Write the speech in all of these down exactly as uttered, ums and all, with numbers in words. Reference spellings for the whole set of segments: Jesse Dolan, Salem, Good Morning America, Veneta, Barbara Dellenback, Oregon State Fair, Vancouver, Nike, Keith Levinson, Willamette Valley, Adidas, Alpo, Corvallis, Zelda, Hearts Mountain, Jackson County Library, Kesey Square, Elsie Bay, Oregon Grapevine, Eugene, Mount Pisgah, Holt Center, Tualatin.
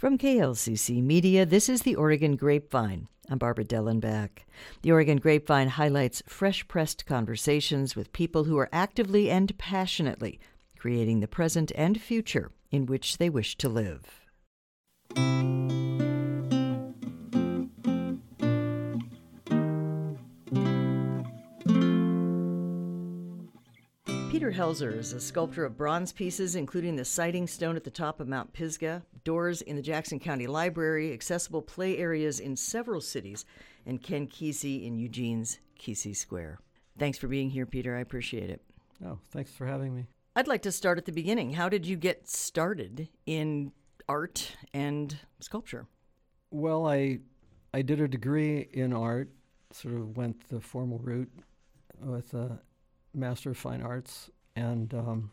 From K L C C Media, this is the Oregon Grapevine. I'm Barbara Dellenback. The Oregon Grapevine highlights fresh-pressed conversations with people who are actively and passionately creating the present and future in which they wish to live. Peter Helzer is a sculptor of bronze pieces, including the sighting stone at the top of Mount Pisgah, doors in the Jackson County Library, accessible play areas in several cities, and Ken Kesey in Eugene's Kesey Square. Thanks for being here, Peter. I appreciate it. Oh, thanks for having me. I'd like to start at the beginning. How did you get started in art and sculpture? Well, I I did a degree in art, sort of went the formal route with a Master of Fine Arts, and um,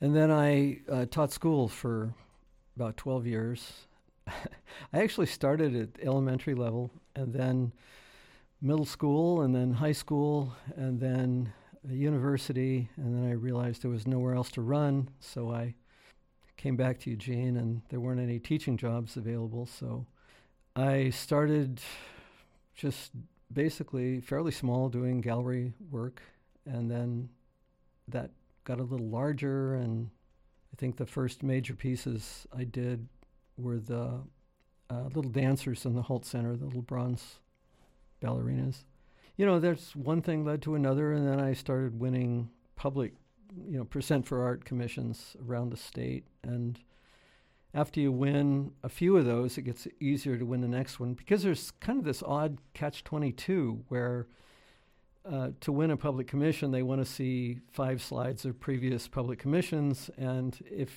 and then I uh, taught school for about twelve years. I actually started at elementary level, and then middle school, and then high school, and then a university, and then I realized there was nowhere else to run, so I came back to Eugene, and there weren't any teaching jobs available, so I started just basically fairly small doing gallery work. And then that got a little larger, and I think the first major pieces I did were the uh, little dancers in the Holt Center, the little bronze ballerinas. You know, there's one thing led to another, and then I started winning public, you know, percent for art commissions around the state. And after you win a few of those, it gets easier to win the next one, because there's kind of this odd catch twenty-two where Uh, to win a public commission, they want to see five slides of previous public commissions, and if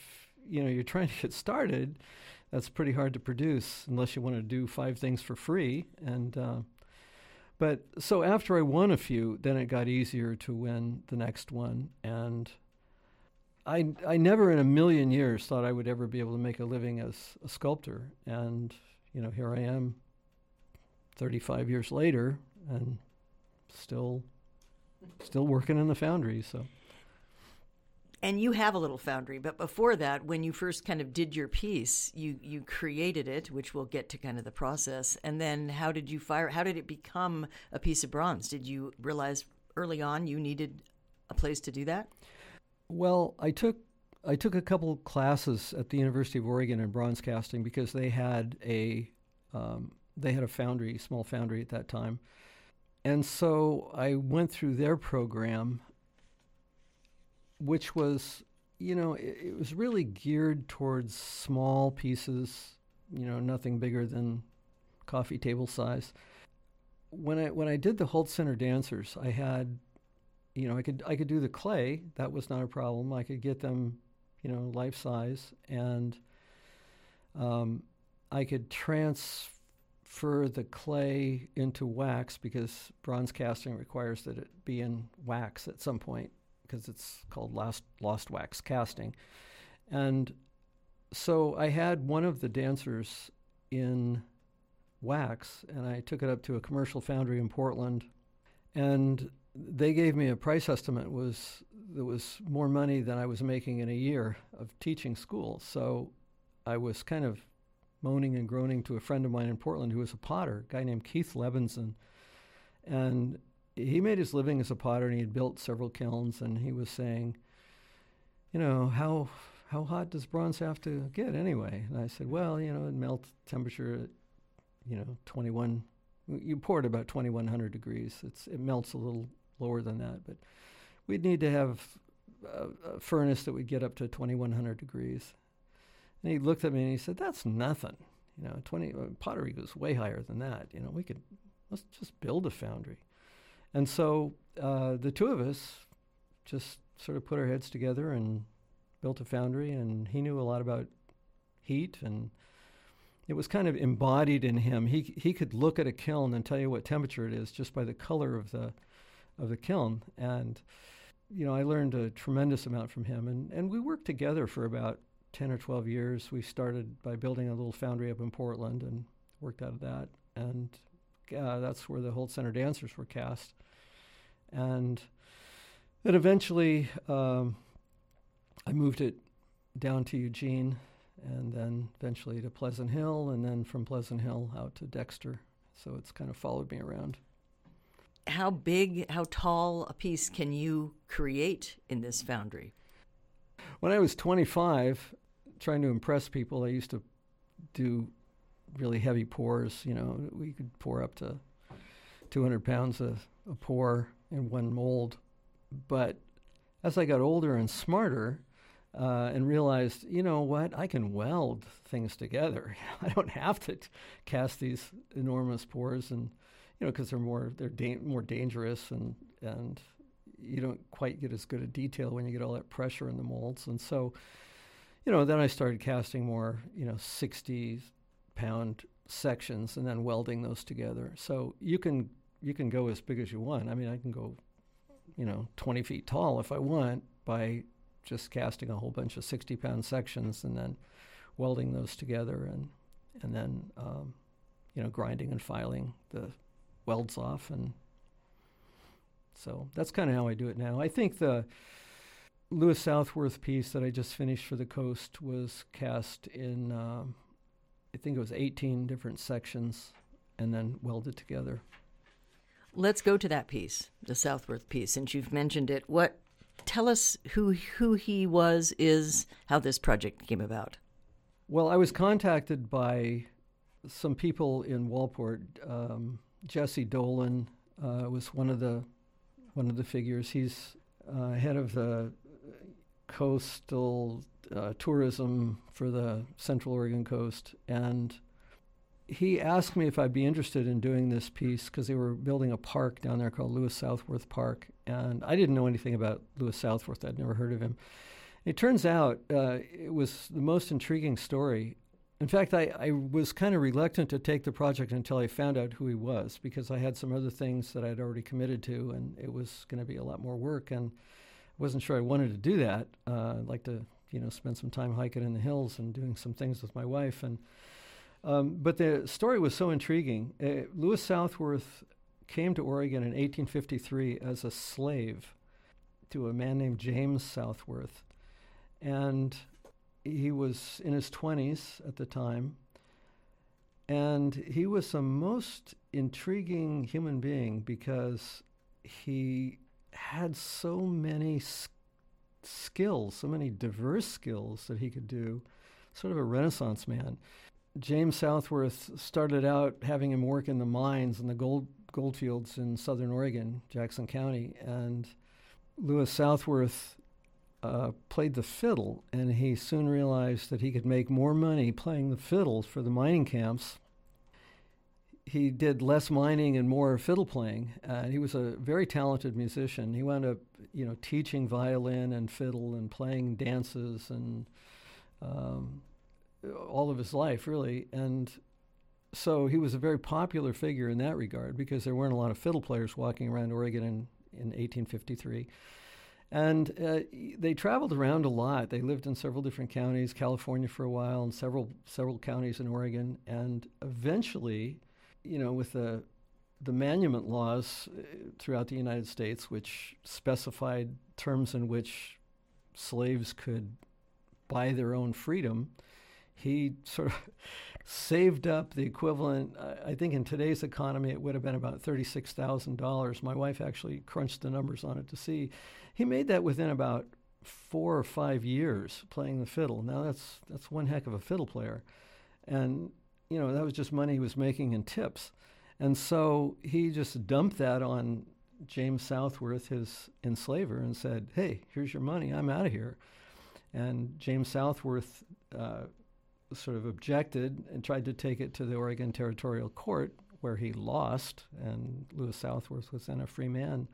you know you're trying to get started, that's pretty hard to produce unless you want to do five things for free. And uh, but so after I won a few, then it got easier to win the next one. And I I never in a million years thought I would ever be able to make a living as a sculptor. And you know, here I am, thirty-five years later, and Still, still working in the foundry. So, and you have a little foundry, but before that, when you first kind of did your piece, you you created it, which we'll get to kind of the process. And then, how did you fire? How did it become a piece of bronze? Did you realize early on you needed a place to do that? Well, I took I took a couple classes at the University of Oregon in bronze casting, because they had a um, they had a foundry, small foundry at that time. And so I went through their program, which was, you know, it, it was really geared towards small pieces, you know, nothing bigger than coffee table size. When I when I did the Holt Center dancers, I had, you know, I could I could do the clay. That was not a problem. I could get them, you know, life size, and um, I could transfer the clay into wax, because bronze casting requires that it be in wax at some point, because it's called lost, lost wax casting. And so I had one of the dancers in wax, and I took it up to a commercial foundry in Portland, and they gave me a price estimate was that was more money than I was making in a year of teaching school. So I was kind of moaning and groaning to a friend of mine in Portland who was a potter, a guy named Keith Levinson. And he made his living as a potter, and he had built several kilns, and he was saying, you know, how how hot does bronze have to get anyway? And I said, well, you know, it melts temperature at, you know, twenty-one. You pour it about twenty-one hundred degrees. It's, it melts a little lower than that. But we'd need to have a, a furnace that would get up to twenty-one hundred degrees. And he looked at me and he said, that's nothing. You know, twenty uh, pottery goes way higher than that. You know, we could, let's just build a foundry. And so uh, the two of us just sort of put our heads together and built a foundry. And he knew a lot about heat, and it was kind of embodied in him. He he could look at a kiln and tell you what temperature it is just by the color of the of the kiln. And, you know, I learned a tremendous amount from him. And, and we worked together for about ten or twelve years. We started by building a little foundry up in Portland and worked out of that. And uh, that's where the Holt Center dancers were cast. And then eventually um, I moved it down to Eugene and then eventually to Pleasant Hill, and then from Pleasant Hill out to Dexter. So it's kind of followed me around. How big, how tall a piece can you create in this foundry? When I was twenty-five, trying to impress people, I used to do really heavy pours. You know, we could pour up to two hundred pounds a, a pour in one mold. But as I got older and smarter, Uh, and realized, you know what, I can weld things together. I don't have to t- cast these enormous pores, and you know, because they're more they're da- more dangerous, and and you don't quite get as good a detail when you get all that pressure in the molds. And so, you know, then I started casting more, you know, sixty pound sections, and then welding those together. So you can you can go as big as you want. I mean, I can go, you know, twenty feet tall if I want by just casting a whole bunch of sixty pound sections and then welding those together, and and then um, you know, grinding and filing the welds off. And so that's kind of how I do it now. I think the Lewis Southworth piece that I just finished for the coast was cast in um, I think it was eighteen different sections and then welded together. Let's go to that piece, the Southworth piece, since you've mentioned it. What Tell us who who he was, is, how this project came about. Well, I was contacted by some people in Walport. Um, Jesse Dolan uh, was one of the one of the figures. He's uh, head of the coastal uh, tourism for the Central Oregon coast, and he asked me if I'd be interested in doing this piece because they were building a park down there called Lewis Southworth Park. And I didn't know anything about Lewis Southworth. I'd never heard of him. It turns out uh, it was the most intriguing story. In fact, I, I was kind of reluctant to take the project until I found out who he was, because I had some other things that I'd already committed to, and it was going to be a lot more work. And I wasn't sure I wanted to do that. Uh, I'd like to, you know, spend some time hiking in the hills and doing some things with my wife. And Um, but the story was so intriguing. Uh, Lewis Southworth came to Oregon in eighteen fifty-three as a slave to a man named James Southworth. And he was in his twenties at the time. And he was the most intriguing human being because he had so many s- skills, so many diverse skills that he could do, sort of a Renaissance man. James Southworth started out having him work in the mines and the gold goldfields in southern Oregon, Jackson County, and Lewis Southworth uh, played the fiddle, and he soon realized that he could make more money playing the fiddle for the mining camps. He did less mining and more fiddle playing, and he was a very talented musician. He wound up, you know, teaching violin and fiddle and playing dances and um, all of his life, really. And so he was a very popular figure in that regard, because there weren't a lot of fiddle players walking around Oregon in, in eighteen fifty-three. And uh, they traveled around a lot. They lived in several different counties, California for a while, and several several counties in Oregon. And eventually, you know, with the the manumit laws throughout the United States, which specified terms in which slaves could buy their own freedom, he sort of saved up the equivalent. I think in today's economy, it would have been about thirty-six thousand dollars. My wife actually crunched the numbers on it to see. He made that within about four or five years playing the fiddle. Now, that's that's one heck of a fiddle player. And, you know, that was just money he was making in tips. And so he just dumped that on James Southworth, his enslaver, and said, "Hey, here's your money. I'm out of here." And James Southworth uh, sort of objected and tried to take it to the Oregon Territorial Court, where he lost, and Lewis Southworth was then a free man.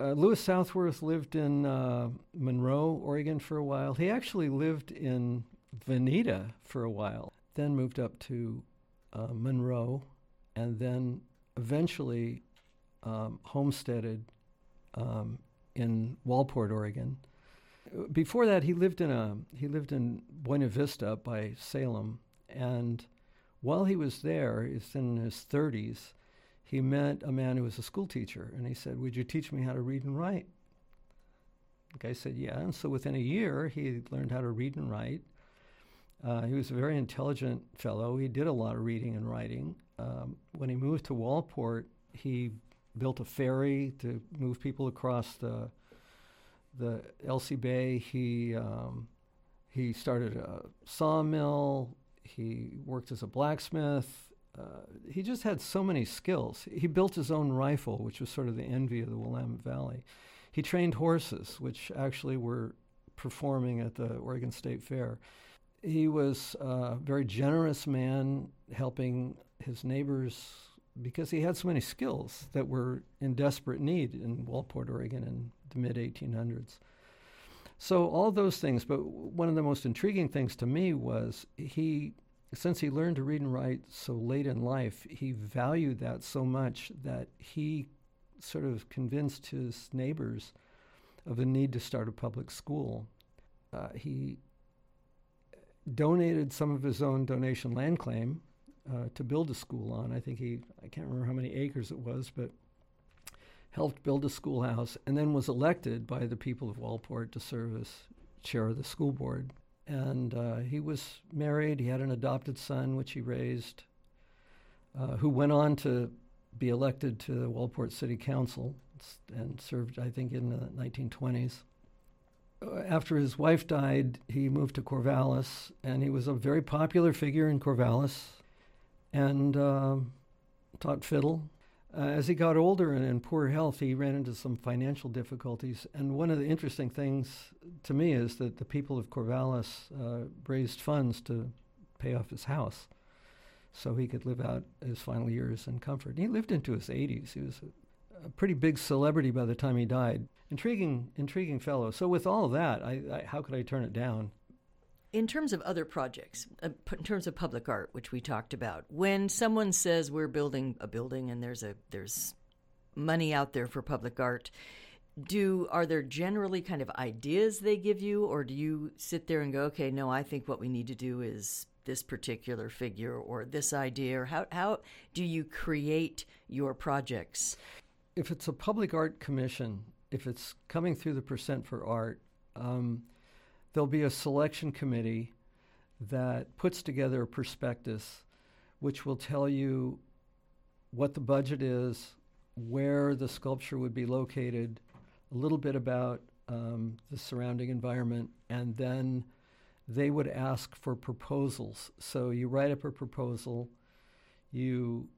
Uh, Lewis Southworth lived in uh, Monroe, Oregon for a while. He actually lived in Veneta for a while, then moved up to uh, Monroe, and then eventually um, homesteaded um, in Walport, Oregon. Before that, he lived in a he lived in Buena Vista up by Salem, and while he was there, he's in his thirties, he met a man who was a school teacher, and he said, "Would you teach me how to read and write?" The guy said, "Yeah," and so within a year, he learned how to read and write, Uh, he was a very intelligent fellow. He did a lot of reading and writing. Um, when he moved to Walport, he built a ferry to move people across the the Elsie Bay. He um, he started a sawmill. He worked as a blacksmith. Uh, he just had so many skills. He built his own rifle, which was sort of the envy of the Willamette Valley. He trained horses, which actually were performing at the Oregon State Fair. He was a very generous man, helping his neighbors because he had so many skills that were in desperate need in Walport, Oregon in the mid eighteen hundreds. So all those things, but one of the most intriguing things to me was he, since he learned to read and write so late in life, he valued that so much that he sort of convinced his neighbors of the need to start a public school. Uh, he donated some of his own donation land claim uh, to build a school on. I think he, I can't remember how many acres it was, but helped build a schoolhouse and then was elected by the people of Walport to serve as chair of the school board. And uh, he was married. He had an adopted son, which he raised, uh, who went on to be elected to the Walport City Council and served, I think, in the nineteen twenties. After his wife died, he moved to Corvallis, and he was a very popular figure in Corvallis and uh, taught fiddle. Uh, as he got older and in poor health, he ran into some financial difficulties. And one of the interesting things to me is that the people of Corvallis uh, raised funds to pay off his house so he could live out his final years in comfort. And he lived into his eighties. He was a, a pretty big celebrity by the time he died. Intriguing, intriguing fellow. So with all of that, I, I, how could I turn it down? In terms of other projects, uh, in terms of public art, which we talked about, when someone says we're building a building and there's a there's money out there for public art, do are there generally kind of ideas they give you, or do you sit there and go, okay, no, I think what we need to do is this particular figure or this idea, or how how do you create your projects? If it's a public art commission, if it's coming through the Percent for Art, um, there'll be a selection committee that puts together a prospectus which will tell you what the budget is, where the sculpture would be located, a little bit about um, the surrounding environment, and then they would ask for proposals. So you write up a proposal, you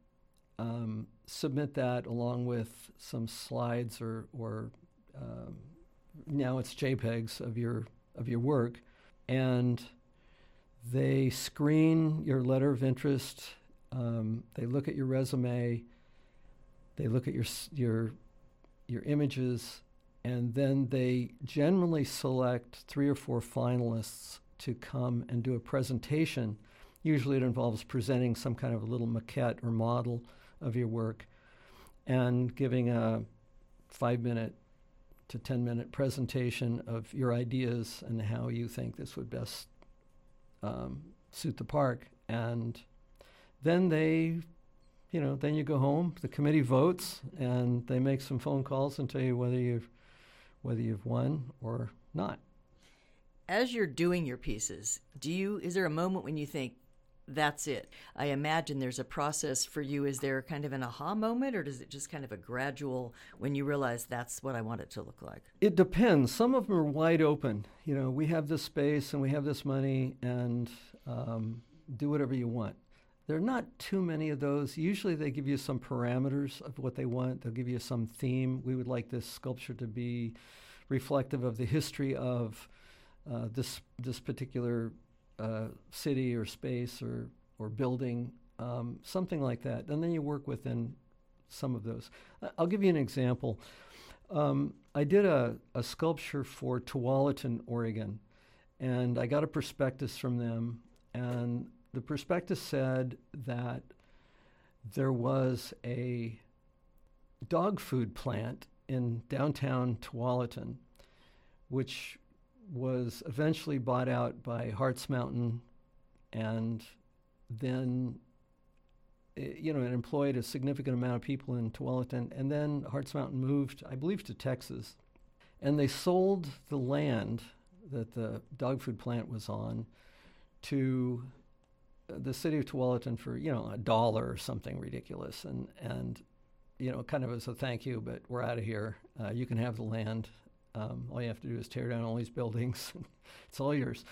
Um, submit that along with some slides or, or um, now it's JPEGs of your of your work, and they screen your letter of interest. Um, they look at your resume. They look at your your your images, and then they generally select three or four finalists to come and do a presentation. Usually, it involves presenting some kind of a little maquette or model of your work and giving a five-minute to ten-minute presentation of your ideas and how you think this would best um, suit the park. And then they, you know, then you go home, the committee votes, and they make some phone calls and tell you whether you've, whether you've won or not. As you're doing your pieces, do you, is there a moment when you think, that's it? I imagine there's a process for you. Is there kind of an aha moment, or does it just kind of a gradual when you realize that's what I want it to look like? It depends. Some of them are wide open. You know, we have this space and we have this money, and um, do whatever you want. There are not too many of those. Usually they give you some parameters of what they want. They'll give you some theme. We would like this sculpture to be reflective of the history of uh, this this particular Uh, city or space or or building, um, something like that. And then you work within some of those. I'll give you an example. Um, I did a, a sculpture for Tualatin, Oregon, and I got a prospectus from them. And the prospectus said that there was a dog food plant in downtown Tualatin, which was eventually bought out by Hearts Mountain, and then it, you know, it employed a significant amount of people in Tualatin, and then Hearts Mountain moved, I believe, to Texas, and they sold the land that the dog food plant was on to the city of Tualatin for, you know, a dollar or something ridiculous. And, and you know, kind of as a thank you, but we're out of here. Uh, you can have the land. Um, all you have to do is tear down all these buildings. It's all yours.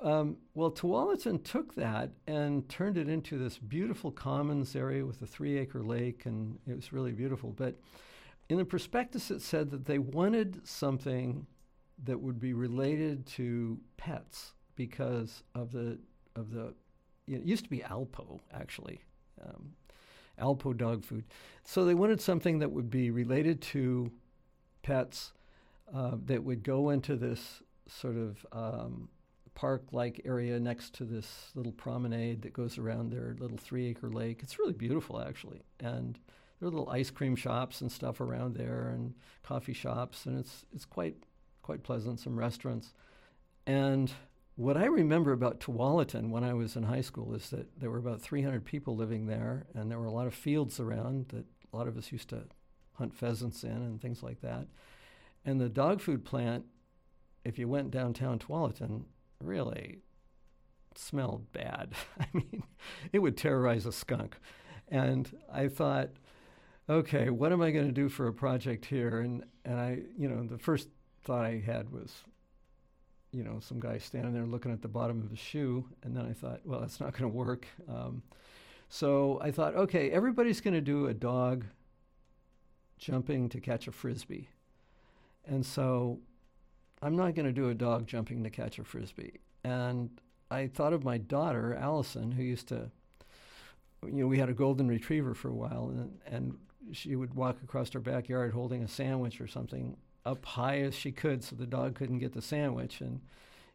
Um, well, Tualatin took that and turned it into this beautiful commons area with a three-acre lake, and it was really beautiful. But in the prospectus, it said that they wanted something that would be related to pets because of the of the it used to be Alpo, actually, um, Alpo dog food. So they wanted something that would be related to pets uh, that would go into this sort of um, park-like area next to this little promenade that goes around their little three-acre lake. It's really beautiful, actually. And there are little ice cream shops and stuff around there and coffee shops, and it's it's quite quite pleasant, some restaurants. And what I remember about Tualatin when I was in high school is that there were about three hundred people living there, and there were a lot of fields around that a lot of us used to hunt pheasants in and things like that. And the dog food plant, if you went downtown Tualatin, really smelled bad. I mean, it would terrorize a skunk. And I thought, okay, what am I going to do for a project here? And and I, you know, the first thought I had was, you know, some guy standing there looking at the bottom of his shoe. And then I thought, well, that's not going to work. Um, so I thought, okay, everybody's going to do a dog jumping to catch a Frisbee. And so I'm not going to do a dog jumping to catch a Frisbee. And I thought of my daughter, Allison, who used to, you know, we had a golden retriever for a while, and, and she would walk across our backyard holding a sandwich or something up high as she could so the dog couldn't get the sandwich, and,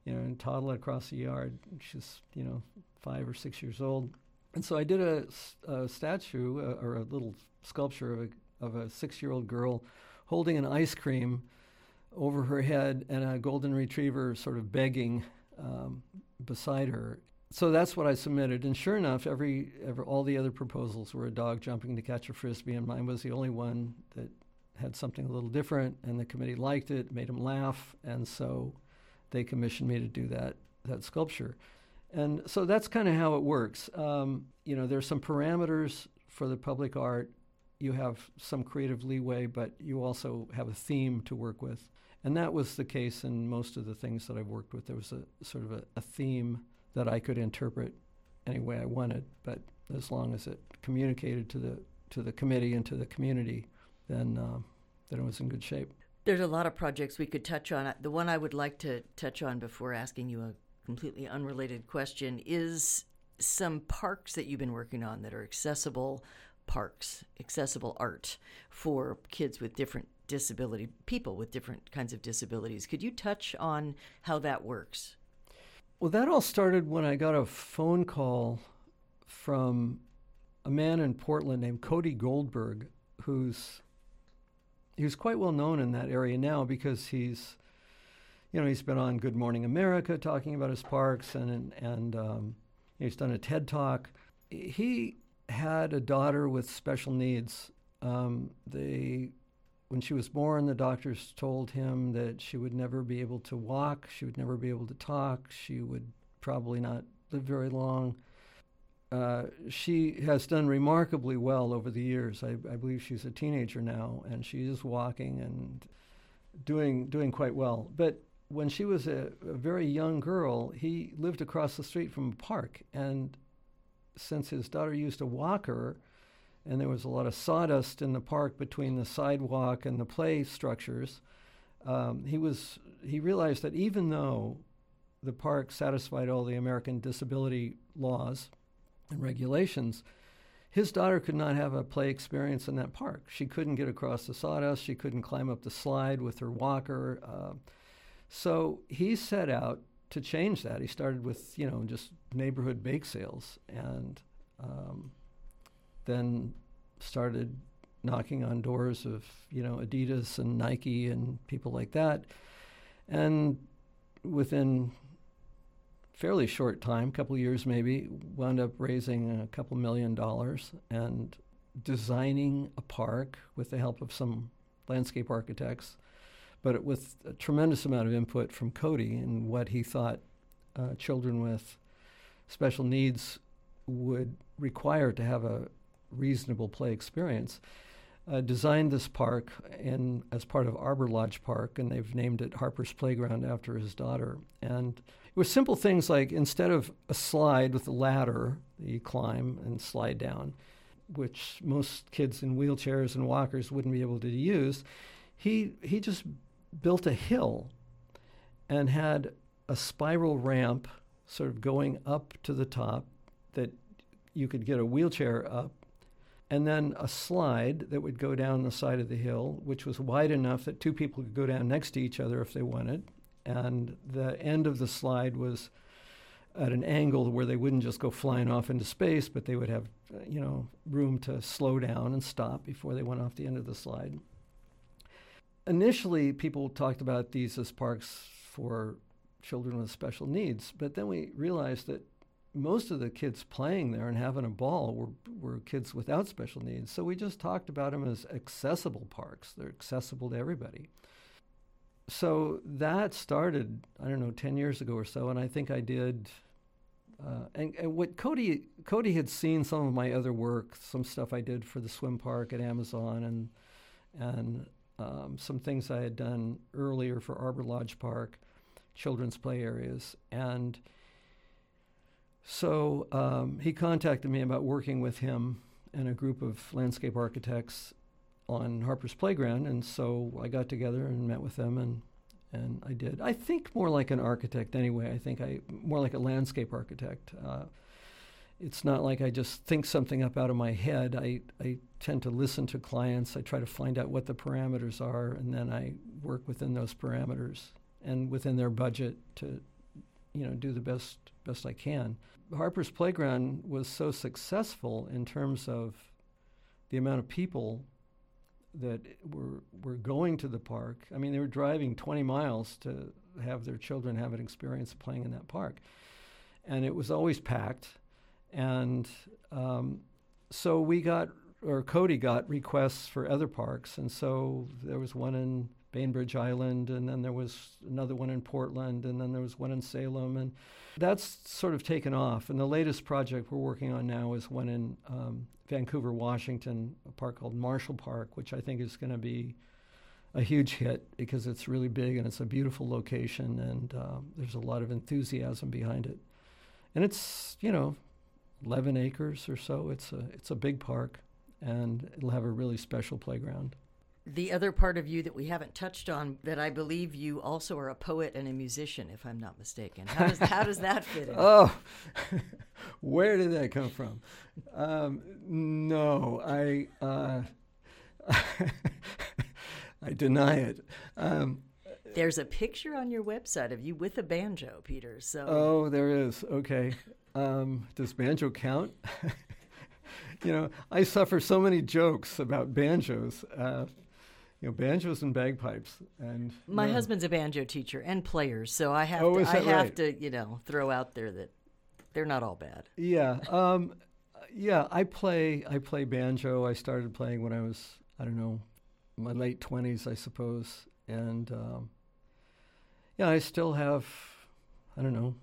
you know, and toddle it across the yard. She's, you know, five or six years old. And so I did a, a statue uh, or a little sculpture of a, of a six-year-old girl holding an ice cream over her head and a golden retriever sort of begging um, beside her. So that's what I submitted. And sure enough, every, every all the other proposals were a dog jumping to catch a Frisbee, and mine was the only one that had something a little different, and the committee liked it, made them laugh, and so they commissioned me to do that that sculpture. And so that's kind of how it works. Um, you know, there's some parameters for the public art. You have some creative leeway, but you also have a theme to work with. And that was the case in most of the things that I've worked with. There was a sort of a, a theme that I could interpret any way I wanted, but as long as it communicated to the to the committee and to the community, then, uh, then it was in good shape. There's a lot of projects we could touch on. The one I would like to touch on before asking you a completely unrelated question is some parks that you've been working on that are accessible parks, accessible art for kids with different disability, people with different kinds of disabilities. Could you touch on how that works? Well, that all started when I got a phone call from a man in Portland named Cody Goldberg, who's he's quite well known in that area now because he's, you know, he's been on Good Morning America talking about his parks, and and, and um, he's done a TED Talk. He had a daughter with special needs. Um, they, when she was born, the doctors told him that she would never be able to walk, she would never be able to talk, she would probably not live very long. Uh, she has done remarkably well over the years. I, I believe she's a teenager now, and she is walking and doing doing quite well. But when she was a, a very young girl, he lived across the street from a park, and since his daughter used a walker and there was a lot of sawdust in the park between the sidewalk and the play structures, um, he was he realized that even though the park satisfied all the American disability laws and regulations, his daughter could not have a play experience in that park. She couldn't get across the sawdust. She couldn't climb up the slide with her walker. Uh, so he set out to change that. He started with, you know, just neighborhood bake sales, and um, then started knocking on doors of, you know, Adidas and Nike and people like that. And within fairly short time, couple years maybe, wound up raising a couple million dollars and designing a park with the help of some landscape architects, but with a tremendous amount of input from Cody and what he thought uh, children with special needs would require to have a reasonable play experience, uh, designed this park in, as part of Arbor Lodge Park, and they've named it Harper's Playground after his daughter. And it was simple things like, instead of a slide with a ladder that you climb and slide down, which most kids in wheelchairs and walkers wouldn't be able to use, he he just built a hill and had a spiral ramp sort of going up to the top that you could get a wheelchair up, and then a slide that would go down the side of the hill, which was wide enough that two people could go down next to each other if they wanted. And the end of the slide was at an angle where they wouldn't just go flying off into space, but they would have, you know, room to slow down and stop before they went off the end of the slide. Initially, people talked about these as parks for children with special needs, but then we realized that most of the kids playing there and having a ball were were kids without special needs. So we just talked about them as accessible parks. They're accessible to everybody. So that started, I don't know, ten years ago or so, and I think I did. Uh, and, and what Cody Cody had seen some of my other work, some stuff I did for the swim park at Amazon, and and um, some things I had done earlier for Arbor Lodge Park, children's play areas. And so um, he contacted me about working with him and a group of landscape architects on Harper's Playground, and so I got together and met with them, and and I did. I think more like an architect anyway. I think I more like a landscape architect. Uh, it's not like I just think something up out of my head. I, I tend to listen to clients. I try to find out what the parameters are, and then I work within those parameters and within their budget to, you know, do the best best I can. Harper's Playground was so successful in terms of the amount of people that were were going to the park. I mean, they were driving twenty miles to have their children have an experience playing in that park, and it was always packed. And um, so we got, or Cody got requests for other parks, and so there was one in Bainbridge Island, and then there was another one in Portland, and then there was one in Salem, and that's sort of taken off. And the latest project we're working on now is one in um, Vancouver, Washington, a park called Marshall Park, which I think is going to be a huge hit because it's really big and it's a beautiful location, and um, there's a lot of enthusiasm behind it. And it's, you know, eleven acres or so. It's a it's a big park, and it'll have a really special playground. The other part of you that we haven't touched on, that I believe you also are a poet and a musician, if I'm not mistaken. How does, how does that fit in? Oh, where did that come from? Um, no, I uh, I deny it. Um, There's a picture on your website of you with a banjo, Peter. So oh, there is. Okay, um, does banjo count? You know, I suffer so many jokes about banjos. Uh, You know, banjos and bagpipes, and my no. husband's a banjo teacher and player, so I have oh, to, I have right? to, you know, throw out there that they're not all bad. Yeah, um, yeah. I play, I play banjo. I started playing when I was, I don't know, in my late twenties, I suppose. And um, yeah, I still have, I don't know,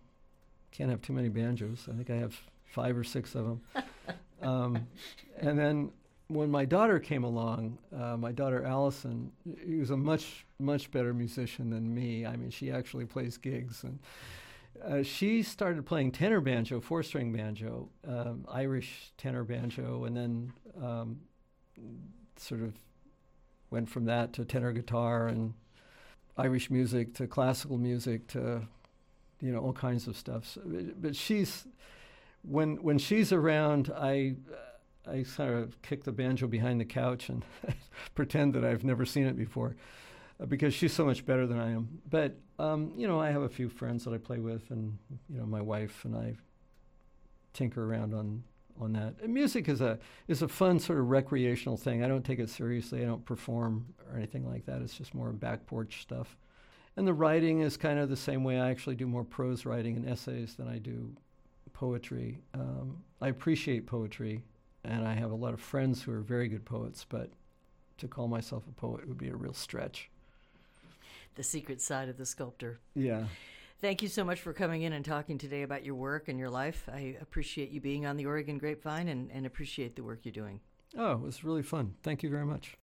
can't have too many banjos. I think I have five or six of them. um, and then. When my daughter came along, uh, my daughter Allison, she was a much, much better musician than me. I mean, she actually plays gigs. And uh, she started playing tenor banjo, four-string banjo, um, Irish tenor banjo, and then um, sort of went from that to tenor guitar and Irish music to classical music to, you know, all kinds of stuff. So, but she's, when when she's around, I... Uh, I sort of kick the banjo behind the couch and pretend that I've never seen it before, uh, because she's so much better than I am. But, um, you know, I have a few friends that I play with, and, you know, my wife and I tinker around on, on that. And music is a is a fun sort of recreational thing. I don't take it seriously. I don't perform or anything like that. It's just more back porch stuff. And the writing is kind of the same way. I actually do more prose writing and essays than I do poetry. Um, I appreciate poetry. And I have a lot of friends who are very good poets, but to call myself a poet would be a real stretch. The secret side of the sculptor. Yeah. Thank you so much for coming in and talking today about your work and your life. I appreciate you being on the Oregon Grapevine and, and appreciate the work you're doing. Oh, it was really fun. Thank you very much.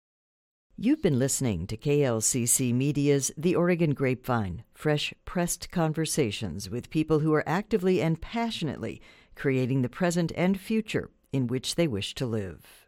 You've been listening to K L C C Media's The Oregon Grapevine, fresh pressed conversations with people who are actively and passionately creating the present and future in which they wish to live.